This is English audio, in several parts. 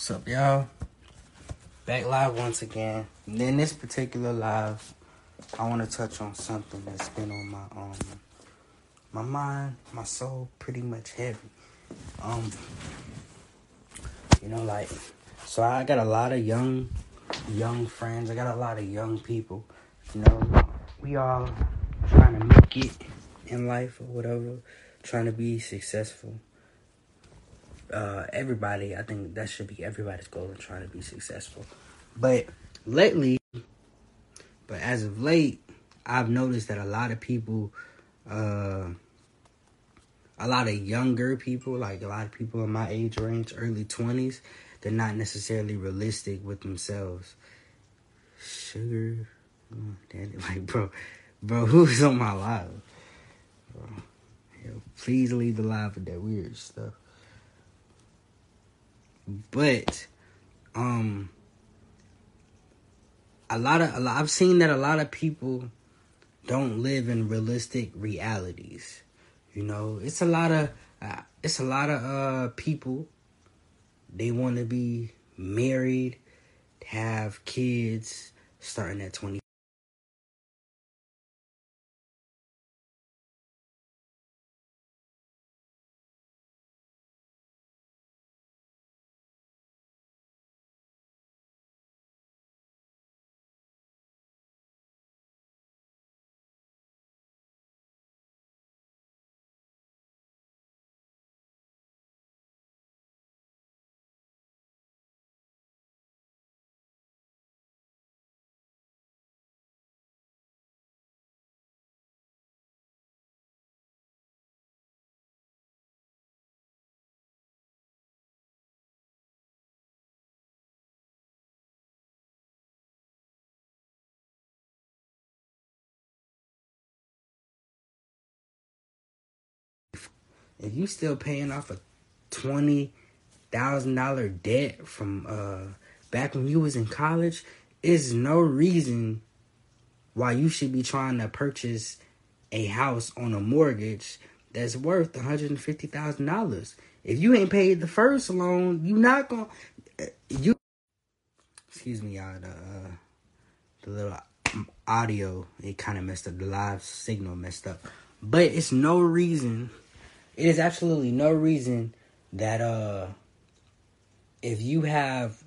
What's up, y'all? Back live once again. And in this particular live, I want to touch on something that's been on my mind, my soul, pretty much heavy. So I got a lot of young friends. I got a lot of young people. You know, we all trying to make it in life or whatever, trying to be successful. Everybody, I think that should be everybody's goal of trying to be successful. But as of late, I've noticed that a lot of people, a lot of younger people, like a lot of people in my age range, early 20s, they're not necessarily realistic with themselves. Sugar, oh, damn it, like, bro, who's on my live? Bro, yo, please leave the live with that weird stuff. But, I've seen that a lot of people don't live in realistic realities. You know, it's a lot of people. They want to be married, have kids, starting at 20. If you still paying off a $20,000 debt from back when you was in college, is no reason why you should be trying to purchase a house on a mortgage that's worth $150,000. If you ain't paid the first loan, you not gonna you. Excuse me, y'all. The little audio, it kind of messed up. The live signal messed up, but it's no reason. It is absolutely no reason that if you have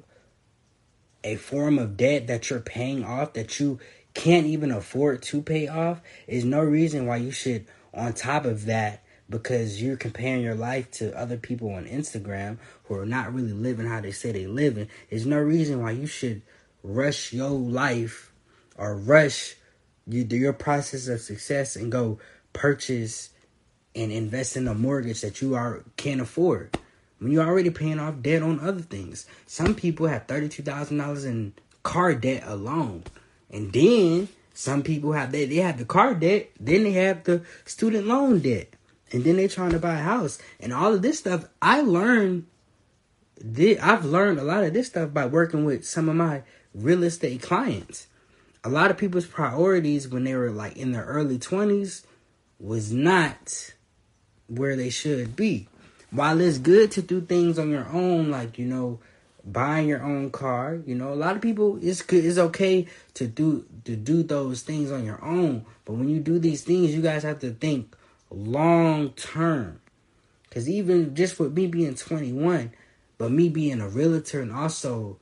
a form of debt that you're paying off that you can't even afford to pay off, is no reason why you should, on top of that, because you're comparing your life to other people on Instagram who are not really living how they say they living, is no reason why you should rush your life or rush your process of success and go purchase and invest in a mortgage that you can't afford when you're already paying off debt on other things. Some people have $32,000 in car debt alone. And then some people have they have the car debt. Then they have the student loan debt. And then they're trying to buy a house. And all of this stuff, I've learned a lot of this stuff by working with some of my real estate clients. A lot of people's priorities when they were like in their early 20s was not where they should be. While it's good to do things on your own, like, you know, buying your own car, you know, a lot of people, it's okay to do those things on your own. But when you do these things, you guys have to think long term. Because even just with me being 21, but me being a realtor and also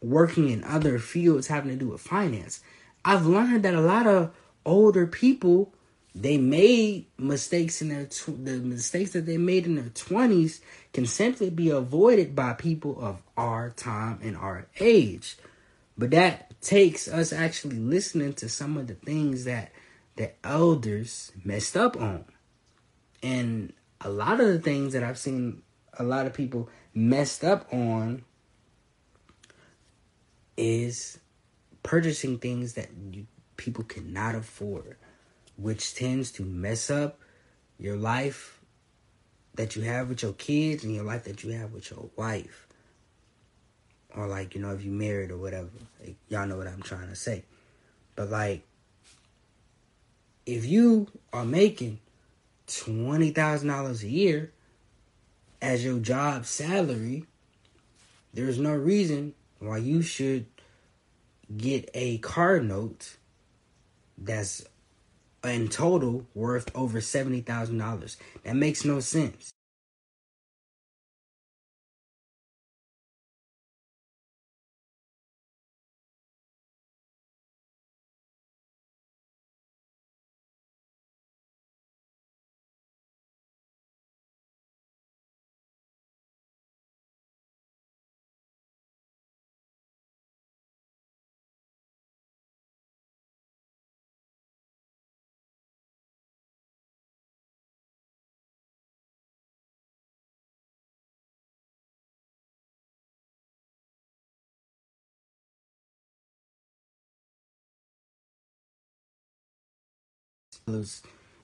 working in other fields having to do with finance, I've learned that a lot of older people, they made mistakes in the mistakes that they made in their 20s can simply be avoided by people of our time and our age. But that takes us actually listening to some of the things that the elders messed up on. And a lot of the things that I've seen a lot of people messed up on is purchasing things that people cannot afford, which tends to mess up your life that you have with your kids and your life that you have with your wife. Or like, you know, if you married or whatever. Like, y'all know what I'm trying to say. But like, if you are making $20,000 a year as your job salary, There's no reason why you should get a card note that's in total worth over $70,000. That makes no sense.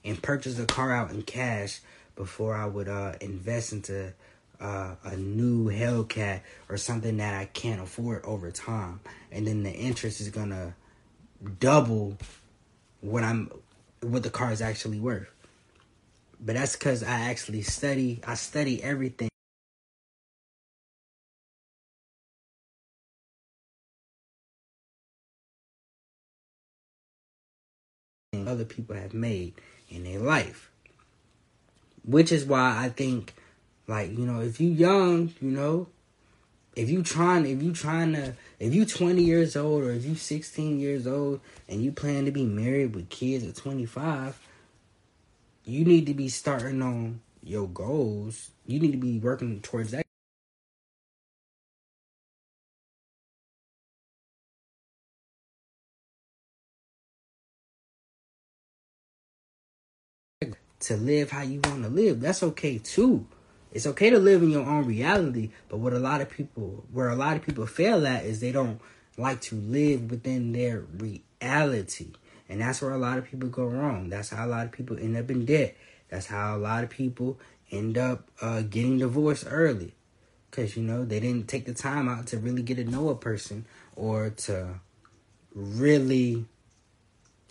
And purchase a car out in cash before I would invest into a new Hellcat or something that I can't afford over time, and then the interest is gonna double what the car is actually worth. But that's because I study everything. Other people have made in their life, which is why I think, if you young, if you 20 years old or if you 16 years old and you plan to be married with kids at 25, you need to be starting on your goals. You need to be working towards that. To live how you want to live, that's okay too. It's okay to live in your own reality, but where a lot of people fail at is they don't like to live within their reality, and that's where a lot of people go wrong. That's how a lot of people end up in debt. That's how a lot of people end up getting divorced early, because they didn't take the time out to really get to know a person or to really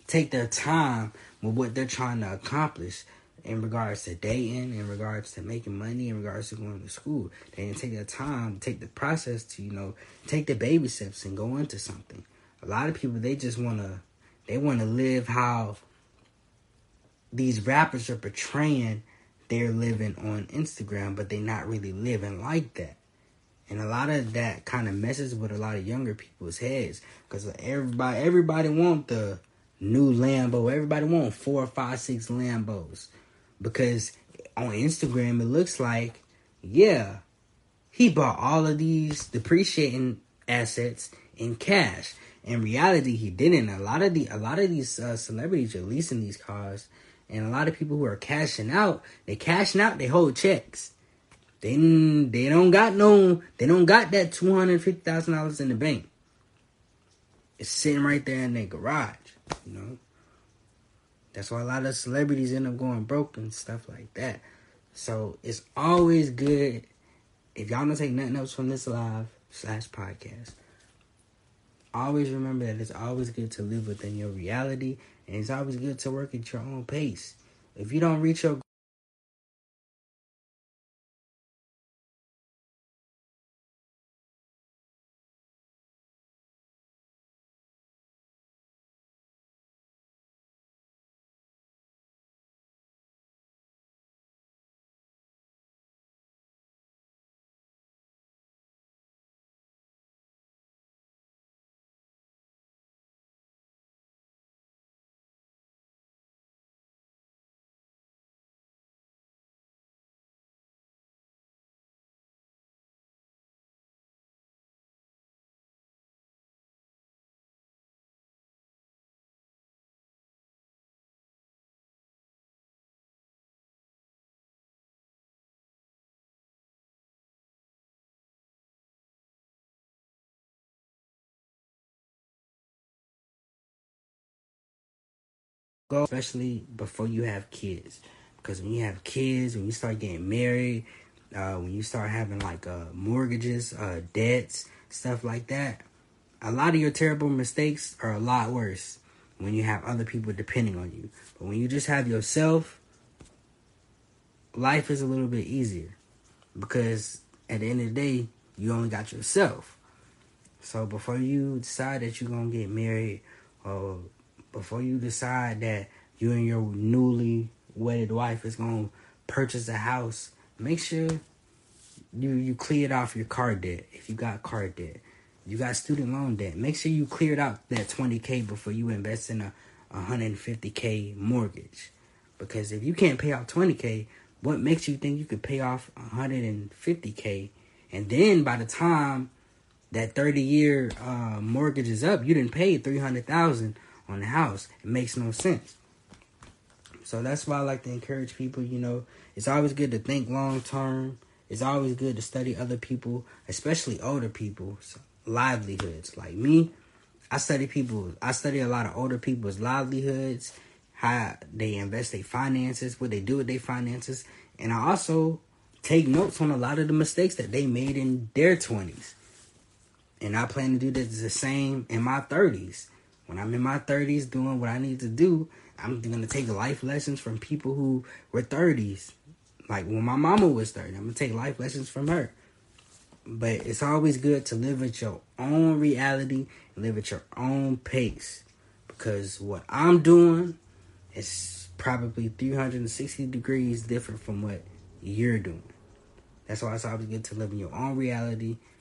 take their time with what they're trying to accomplish in regards to dating, in regards to making money, in regards to going to school. They didn't take their time, take the process to, take the baby steps and go into something. A lot of people, they want to live how these rappers are portraying they're living on Instagram, but they're not really living like that. And a lot of that kind of messes with a lot of younger people's heads, because everybody wants the new Lambo. Everybody want 4, 5, 6 Lambos, because on Instagram it looks like, yeah, he bought all of these depreciating assets in cash. In reality, he didn't. A lot of these celebrities are leasing these cars, and a lot of people who are cashing out their whole checks. They don't got that $250,000 in the bank. It's sitting right there in their garage. That's why a lot of celebrities end up going broke and stuff like that. So it's always good, if y'all don't take nothing else from this live/podcast, always remember that it's always good to live within your reality, and it's always good to work at your own pace. If you don't reach your goal, especially before you have kids, because when you have kids, when you start getting married, when you start having mortgages, debts, stuff like that, a lot of your terrible mistakes are a lot worse when you have other people depending on you. But when you just have yourself, life is a little bit easier, because at the end of the day, You only got yourself. So before you decide that you're going to get married, or before you decide that you and your newly wedded wife is going to purchase a house, make sure you cleared off your car debt. If you got car debt, you got student loan debt, make sure you cleared out that $20,000 before you invest in a $150,000 mortgage. Because if you can't pay off $20,000, what makes you think you could pay off $150,000? And then by the time that 30-year mortgage is up, you didn't pay $300,000 on the house. It makes no sense. So that's why I like to encourage people, you know, it's always good to think long term. It's always good to study other people, especially older people's livelihoods. Like me, I study a lot of older people's livelihoods, how they invest their finances, what they do with their finances. And I also take notes on a lot of the mistakes that they made in their 20s. And I plan to do this the same in my 30s. When I'm in my 30s doing what I need to do, I'm going to take life lessons from people who were 30s. Like when my mama was 30, I'm going to take life lessons from her. But it's always good to live at your own reality and live at your own pace. Because what I'm doing is probably 360 degrees different from what you're doing. That's why it's always good to live in your own reality